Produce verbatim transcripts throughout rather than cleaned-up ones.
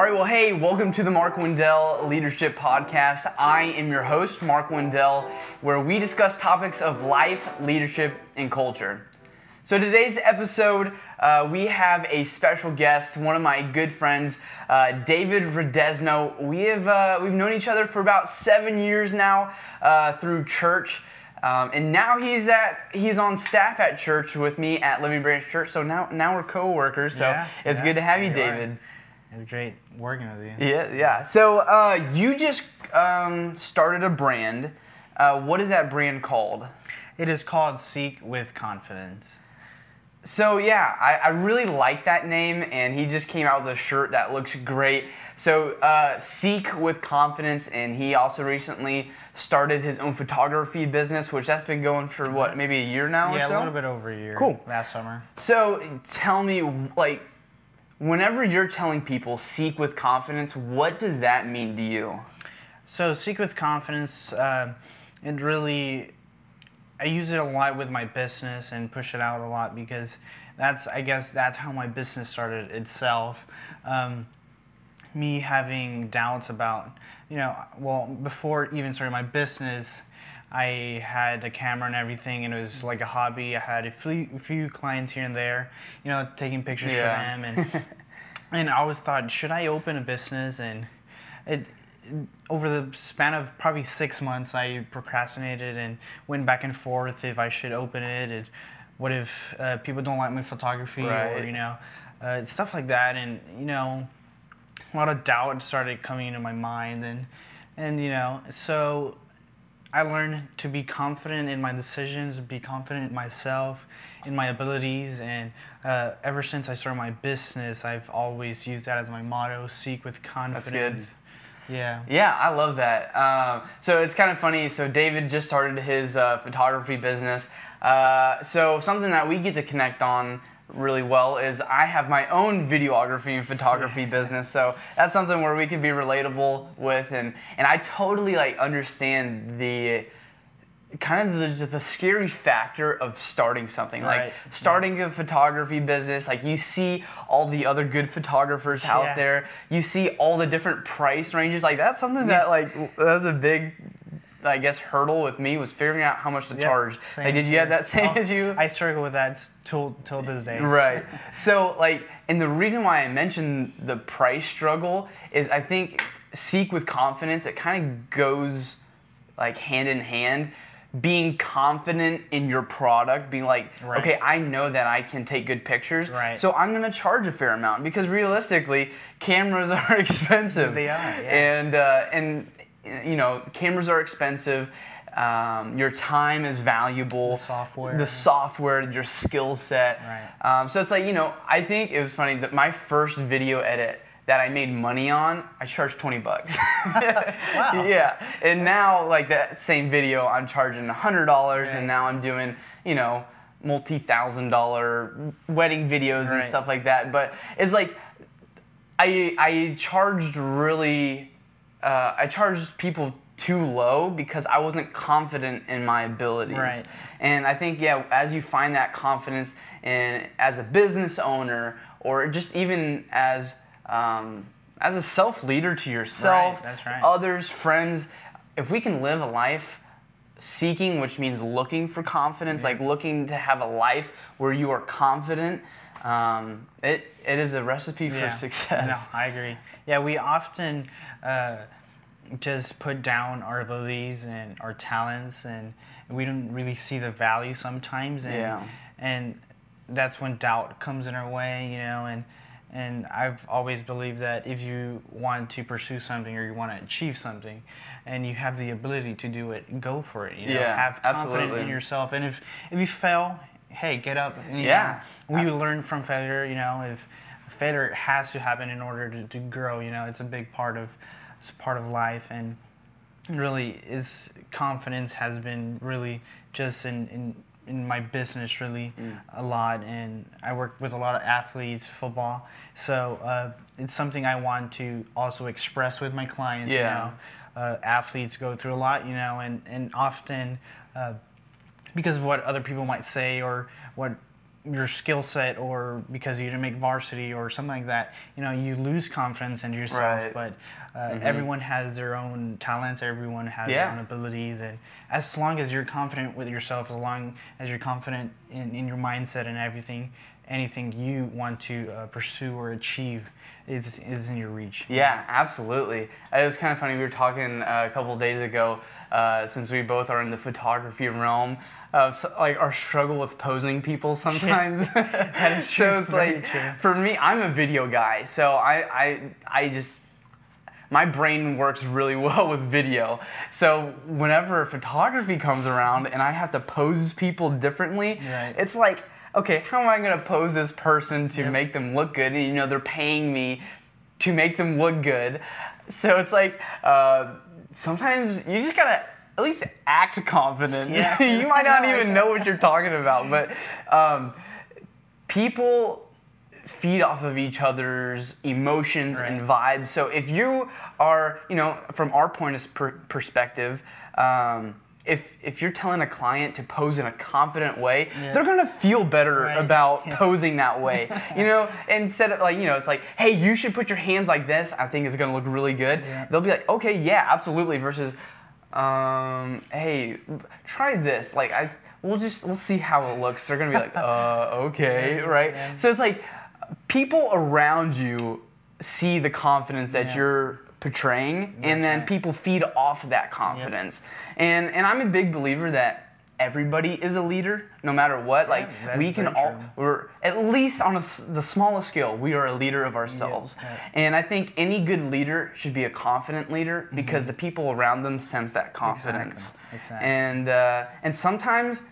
All right, well, hey, welcome to the Mark Windell Leadership Podcast. I am your host, Mark Windell, where we discuss topics of life, leadership, and culture. So today's episode, uh, we have a special guest, one of my good friends, uh, David Redesno. We have uh, we've known each other for about seven years now uh, through church, um, and now he's at he's on staff at church with me at Living Branch Church. So now now we're co-workers. So yeah, it's yeah, good to have you, David. Are. It's great working with you. Yeah, yeah. So uh, you just um, started a brand. Uh, what is that brand called? It is called Seek with Confidence. So yeah, I, I really like that name, and he just came out with a shirt that looks great. So uh, Seek with Confidence, and he also recently started his own photography business, which that's been going for, what, maybe a year now yeah, or so? Yeah, a little bit over a year. Cool. Last summer. So tell me, like, whenever you're telling people seek with confidence, what does that mean to you? So seek with confidence, uh, it really, I use it a lot with my business and push it out a lot because that's, I guess that's how my business started itself. Um, me having doubts about, you know, well, before even starting my business, I had a camera and everything, and it was like a hobby. I had a few, a few clients here and there, you know, taking pictures yeah. for them, and and I always thought, should I open a business? And it, over the span of probably six months, I procrastinated and went back and forth if I should open it, and what if uh, people don't like my photography, right. or you know, uh, stuff like that, and you know, a lot of doubt started coming into my mind, and and you know, so. I learned to be confident in my decisions, be confident in myself, in my abilities, and uh, ever since I started my business, I've always used that as my motto, seek with confidence. That's good. Yeah. Yeah, I love that. Um, so it's kind of funny. So David just started his uh, photography business. Uh, so something that we get to connect on really well is I have my own videography and photography business, so that's something where we can be relatable with, and and I totally like understand the kind of the, the scary factor of starting something right. like starting yeah. a photography business. Like you see all the other good photographers out yeah. there, you see all the different price ranges. Like that's something yeah. that like that was a big I guess hurdle with me was figuring out how much to yep, charge. Like, did you have that same oh, as you? I struggle with that till till this day. Right. So like, and the reason why I mentioned the price struggle is I think seek with confidence. It kind of goes like hand in hand. Being confident in your product, being like, right. okay, I know that I can take good pictures, right. so I'm going to charge a fair amount because realistically, cameras are expensive. They are. Yeah. And uh, and. You know, cameras are expensive. Um, your time is valuable. The software. The software, your skill set. Right. Um, so it's like, you know, I think it was funny that my first video edit that I made money on, I charged twenty bucks. Wow. Yeah. And now, like, that same video, I'm charging one hundred dollars, right. and now I'm doing, you know, multi-thousand dollar wedding videos right. and stuff like that. But it's like, I I charged really... Uh, I charged people too low because I wasn't confident in my abilities. Right. And I think, yeah, as you find that confidence in, as a business owner or just even as um, as a self-leader to yourself, right. That's right. others, friends, if we can live a life seeking, which means looking for confidence, yeah. like looking to have a life where you are confident, um, it it is a recipe for yeah. success. No, I agree. Yeah, we often uh, just put down our abilities and our talents, and we don't really see the value sometimes, and yeah. and that's when doubt comes in our way, you know, and and I've always believed that if you want to pursue something or you want to achieve something and you have the ability to do it, go for it, you know, yeah, have confidence absolutely. In yourself, and if if you fail, hey, get up. And, yeah. Know, we learn from failure, you know, if failure has to happen in order to, to grow, you know, it's a big part of, it's part of life, and really is confidence has been really just in, in, in my business really mm. a lot, and I work with a lot of athletes, football, so uh, it's something I want to also express with my clients, yeah. you know. Uh, athletes go through a lot, you know, and, and often, uh, because of what other people might say or what your skill set or because you didn't make varsity or something like that, you know, you lose confidence in yourself. Right. But uh, mm-hmm. everyone has their own talents. Everyone has yeah. their own abilities. And as long as you're confident with yourself, as long as you're confident in, in your mindset and everything, anything you want to uh, pursue or achieve is, is in your reach. Yeah, absolutely. It was kind of funny. We were talking uh, a couple of days ago, uh, since we both are in the photography realm, Uh, so, like our struggle with posing people sometimes. That is true. So it's Very like true. For me, I'm a video guy, so I, I I just my brain works really well with video. So whenever photography comes around and I have to pose people differently, right. it's like, okay, how am I gonna pose this person to yep. make them look good? And you know they're paying me to make them look good. So it's like uh, sometimes you just gotta at least act confident. Yeah. You might not even know what you're talking about, but um, people feed off of each other's emotions right. and vibes. So if you are, you know, from our point of per- perspective, um, if if you're telling a client to pose in a confident way, yeah. they're gonna feel better right. about yeah. posing that way. You know, instead of like, you know, it's like, hey, you should put your hands like this. I think it's gonna look really good. Yeah. They'll be like, okay, yeah, absolutely. Versus um hey, try this, like I we'll just we'll see how it looks. They're gonna be like uh okay, right? Yeah. So it's like people around you see the confidence that yeah. you're portraying. That's and then right. people feed off that confidence. Yep. and and I'm a big believer that everybody is a leader, no matter what. Yeah, like we can all, true. we're at least on a, the smallest scale, we are a leader of ourselves. Yeah, right. And I think any good leader should be a confident leader mm-hmm. because the people around them sense that confidence. Exactly. Exactly. And uh, and sometimes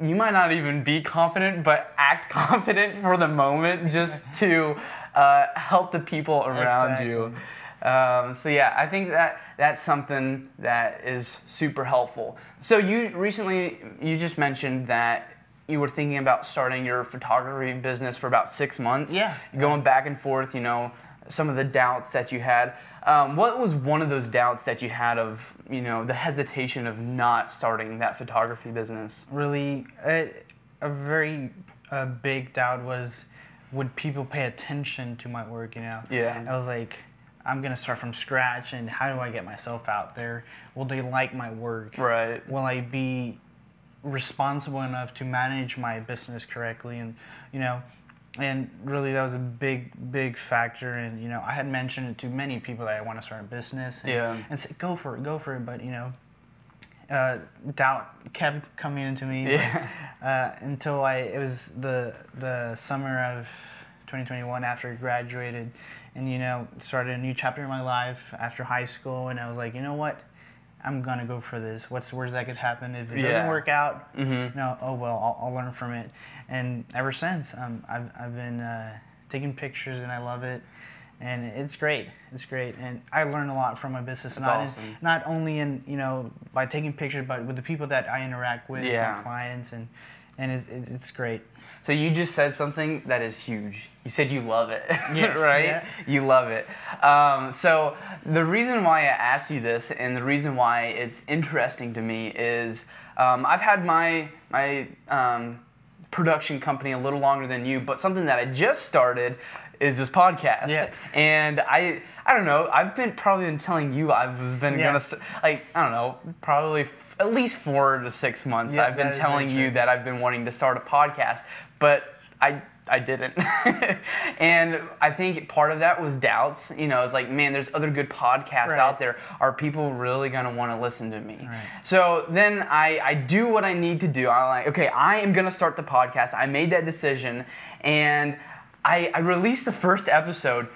you might not even be confident, but act confident for the moment just to uh, help the people around exactly. you. Um, so yeah, I think that that's something that is super helpful. So you recently, you just mentioned that you were thinking about starting your photography business for about six months. Yeah. Going back and forth, you know, some of the doubts that you had. Um, what was one of those doubts that you had of, you know, the hesitation of not starting that photography business? Really, a, a very a big doubt was, would people pay attention to my work, you know? Yeah. I was like, I'm going to start from scratch, and how do I get myself out there? Will they like my work? Right. Will I be responsible enough to manage my business correctly? And, you know, and really that was a big, big factor. And, you know, I had mentioned it to many people that I want to start a business and, yeah. and said, go for it, go for it. But, you know, uh, doubt kept coming into me yeah. but, uh, until I, it was the, the summer of twenty twenty-one after I graduated. And, you know, started a new chapter in my life after high school. And I was like, you know what? I'm going to go for this. What's the worst that could happen? If it yeah. doesn't work out, mm-hmm. no, oh, well, I'll, I'll learn from it. And ever since, um, I've, I've been uh, taking pictures, and I love it. And it's great. It's great. And I learned a lot from my business. That's not awesome. In, not only in, you know, by taking pictures, but with the people that I interact with, yeah. my clients, and and it, it, it's great. So you just said something that is huge. You said you love it, yes, right? Yeah. You love it. Um, so the reason why I asked you this, and the reason why it's interesting to me, is um, I've had my my um, production company a little longer than you, but something that I just started is this podcast. Yeah. And I I don't know, I've been probably been telling you I've been yeah. gonna, like, I don't know, probably at least four to six months yeah, I've been telling you that I've been wanting to start a podcast, but I I didn't. And I think part of that was doubts. You know, it's like, man, there's other good podcasts right. out there. Are people really going to want to listen to me? Right. So then I, I do what I need to do. I'm like, okay, I am going to start the podcast. I made that decision, and I, I released the first episode.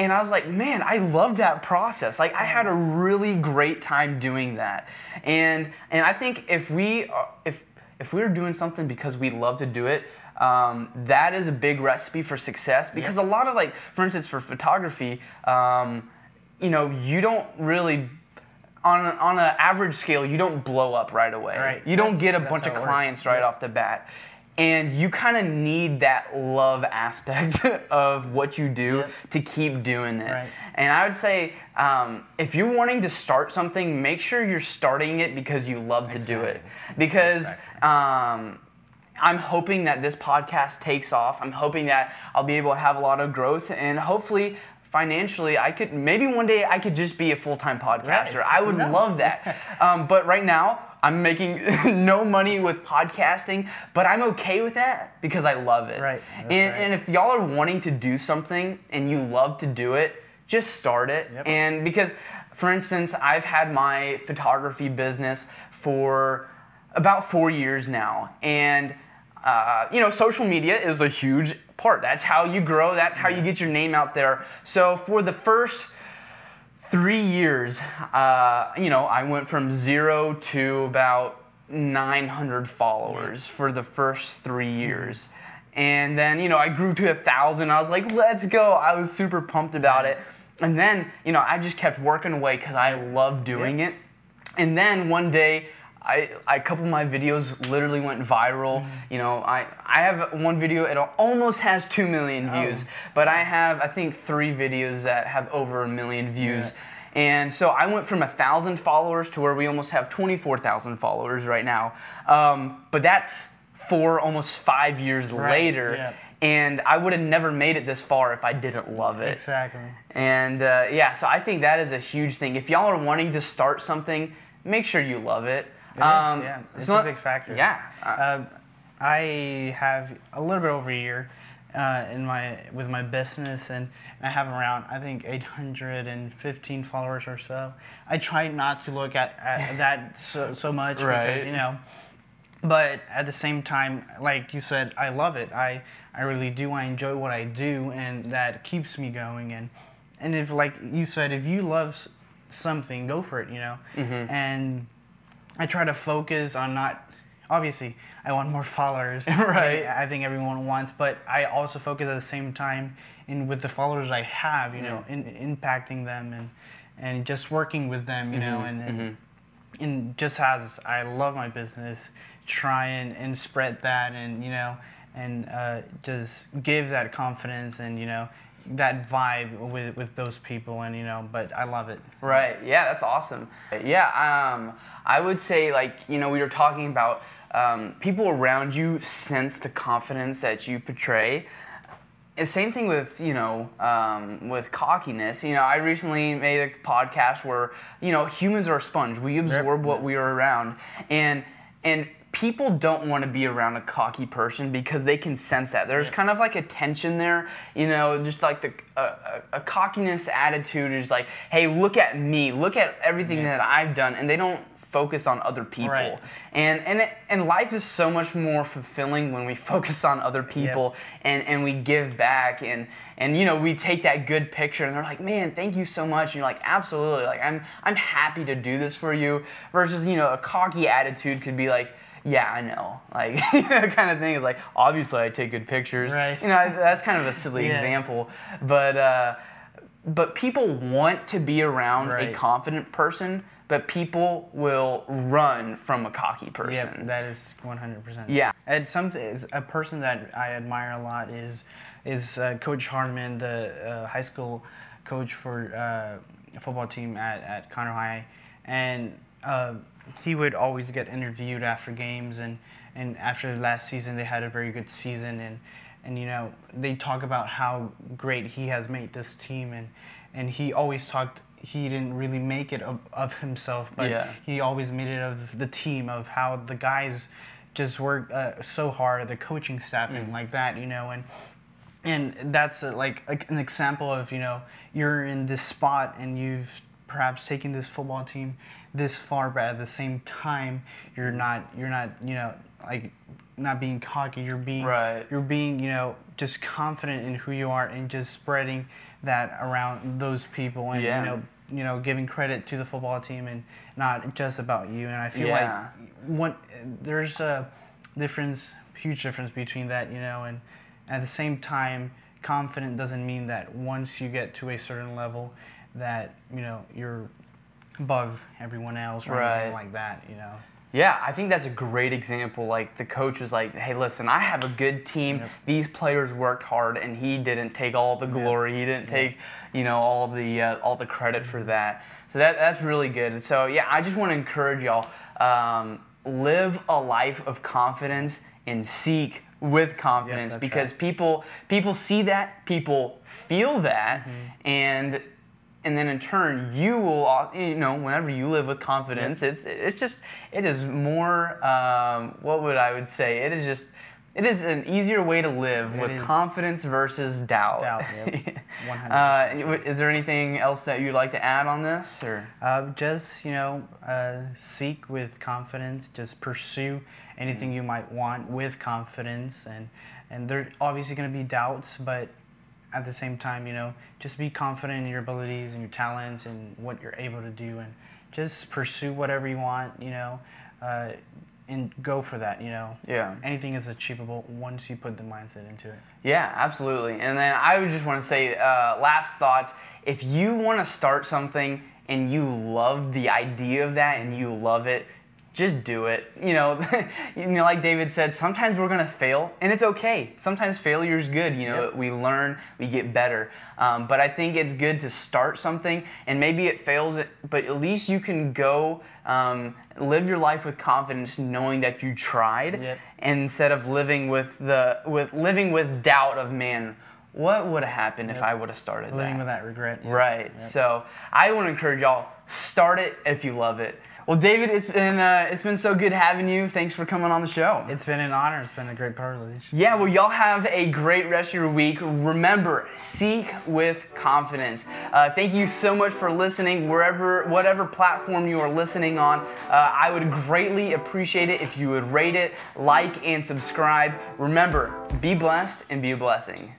And I was like, man, I love that process. Like, I had a really great time doing that. And and I think if we are, if if we're doing something because we love to do it, um, that is a big recipe for success. Because yeah. a lot of, like, for instance, for photography, um, you know, you don't really, on a, on an average scale, you don't blow up right away. Right. You don't that's, get a bunch of clients right yeah. off the bat. And you kind of need that love aspect of what you do yep. to keep doing it. Right. And I would say um, if you're wanting to start something, make sure you're starting it because you love exactly. to do it. Because exactly. um, I'm hoping that this podcast takes off. I'm hoping that I'll be able to have a lot of growth, and hopefully financially I could, maybe one day I could just be a full-time podcaster. Right. I would no. love that. Um, but right now I'm making no money with podcasting, but I'm okay with that because I love it. Right. And, right. and if y'all are wanting to do something and you love to do it, just start it. Yep. And because, for instance, I've had my photography business for about four years now. And, uh, you know, social media is a huge part. That's how you grow. That's how you get your name out there. So for the first three years, uh, you know, I went from zero to about nine hundred followers for the first three years. And then, you know, I grew to a thousand. I was like, let's go. I was super pumped about it. And then, you know, I just kept working away because I love doing yeah. it. And then one day, I, I, a couple of my videos literally went viral. Mm-hmm. You know, I, I have one video, it almost has two million views, oh. but I have, I think, three videos that have over a million views. Yeah. And so I went from one thousand followers to where we almost have twenty-four thousand followers right now. Um, but that's four, almost five years right. later. Yeah. And I would have never made it this far if I didn't love it. Exactly. And uh, yeah, so I think that is a huge thing. If y'all are wanting to start something, make sure you love it. It um, is, yeah. It's so a big factor. Yeah. Uh, I have a little bit over a year uh, in my with my business, and, and I have around, I think, eight hundred fifteen followers or so. I try not to look at, at that so, so much right. because, you know, but at the same time, like you said, I love it. I, I really do. I enjoy what I do, and that keeps me going. And, and if, like you said, if you love something, go for it, you know. Mm-hmm. And I try to focus on not, obviously, I want more followers. Right. I, I think everyone wants, but I also focus at the same time in with the followers I have, you know, in, in impacting them and, and just working with them, you mm-hmm. know, and, and, mm-hmm. and just as I love my business, try and, and spread that and, you know, and uh, just give that confidence and, you know, that vibe with with those people and, you know, but I love it. Right. Yeah, that's awesome. Yeah, um, I would say, like, you know, we were talking about um, people around you sense the confidence that you portray. The same thing with, you know, um, with cockiness. You know, I recently made a podcast where, you know, humans are a sponge. We absorb what we are around. And, and, people don't want to be around a cocky person because they can sense that. There's yeah. kind of like a tension there, you know, just like the a, a cockiness attitude is like, hey, look at me, look at everything yeah. that I've done, and they don't focus on other people. Right. And and it, and life is so much more fulfilling when we focus on other people yeah. and, and we give back and and you know, we take that good picture and they're like, man, thank you so much, and you're like, absolutely, like I'm I'm happy to do this for you, versus, you know, a cocky attitude could be like, yeah, I know, like, you know, kind of thing. Is like, obviously I take good pictures. Right. You know, that's kind of a silly yeah. example. But uh, but people want to be around right. a confident person, but people will run from a cocky person. Yeah, that is one hundred percent. Yeah. And some, a person that I admire a lot is is uh, Coach Hardman, the uh, high school coach for uh, football team at, at Connor High. And Uh, he would always get interviewed after games, and, and after the last season they had a very good season, and, and you know, they talk about how great he has made this team, and, and he always talked, he didn't really make it of, of himself, but yeah. he always made it of the team, of how the guys just work uh, so hard, the coaching staff mm. and like that, you know, and and that's a, like a, an example of, you know, you're in this spot and you've perhaps taking this football team this far, but at the same time, you're not, you're not, you know, like, not being cocky. You're being, right. you're being, you know, just confident in who you are, and just spreading that around those people, and yeah. you know, you know, giving credit to the football team, and not just about you. And I feel yeah. like what there's a difference, huge difference between that, you know, and at the same time, confident doesn't mean that once you get to a certain level, that, you know, you're above everyone else or right. anything like that, you know. Yeah, I think that's a great example. Like, the coach was like, hey, listen, I have a good team. Yep. These players worked hard, and he didn't take all the glory. Yep. He didn't yep. take, you know, all the uh, all the credit for that. So that that's really good. And so, yeah, I just want to encourage y'all, um, live a life of confidence and seek with confidence, yeah, because right. people people see that, people feel that, mm-hmm. and and then in turn you will, you know, whenever you live with confidence, yeah. it's it's just it is more um, what would I would say it is just it is an easier way to live it with is. confidence versus doubt. Doubt, yep. one hundred percent. Uh, is there anything else that you'd like to add on this, or uh, just you know uh, seek with confidence, just pursue anything you might want with confidence, and and there's obviously going to be doubts, but at the same time, you know, just be confident in your abilities and your talents and what you're able to do, and just pursue whatever you want, you know, uh, and go for that, you know. Yeah. Anything is achievable once you put the mindset into it. Yeah, absolutely. And then I would just want to say, uh, last thoughts, if you want to start something and you love the idea of that and you love it, just do it. You know, you know, like David said, sometimes we're going to fail, and it's okay. Sometimes failure is good. You know, yep. we learn, we get better. Um, but I think it's good to start something, and maybe it fails, but at least you can go um, live your life with confidence, knowing that you tried, yep. instead of living with the with living with doubt of, man, what would have happened yep. if I would have started living that? Living with that regret. Yep. Right. Yep. So I want to encourage y'all, start it if you love it. Well, David, it's been uh, it's been so good having you. Thanks for coming on the show. It's been an honor. It's been a great privilege. Yeah, well, y'all have a great rest of your week. Remember, seek with confidence. Uh, thank you so much for listening. Wherever, whatever platform you are listening on, uh, I would greatly appreciate it if you would rate it, like, and subscribe. Remember, be blessed and be a blessing.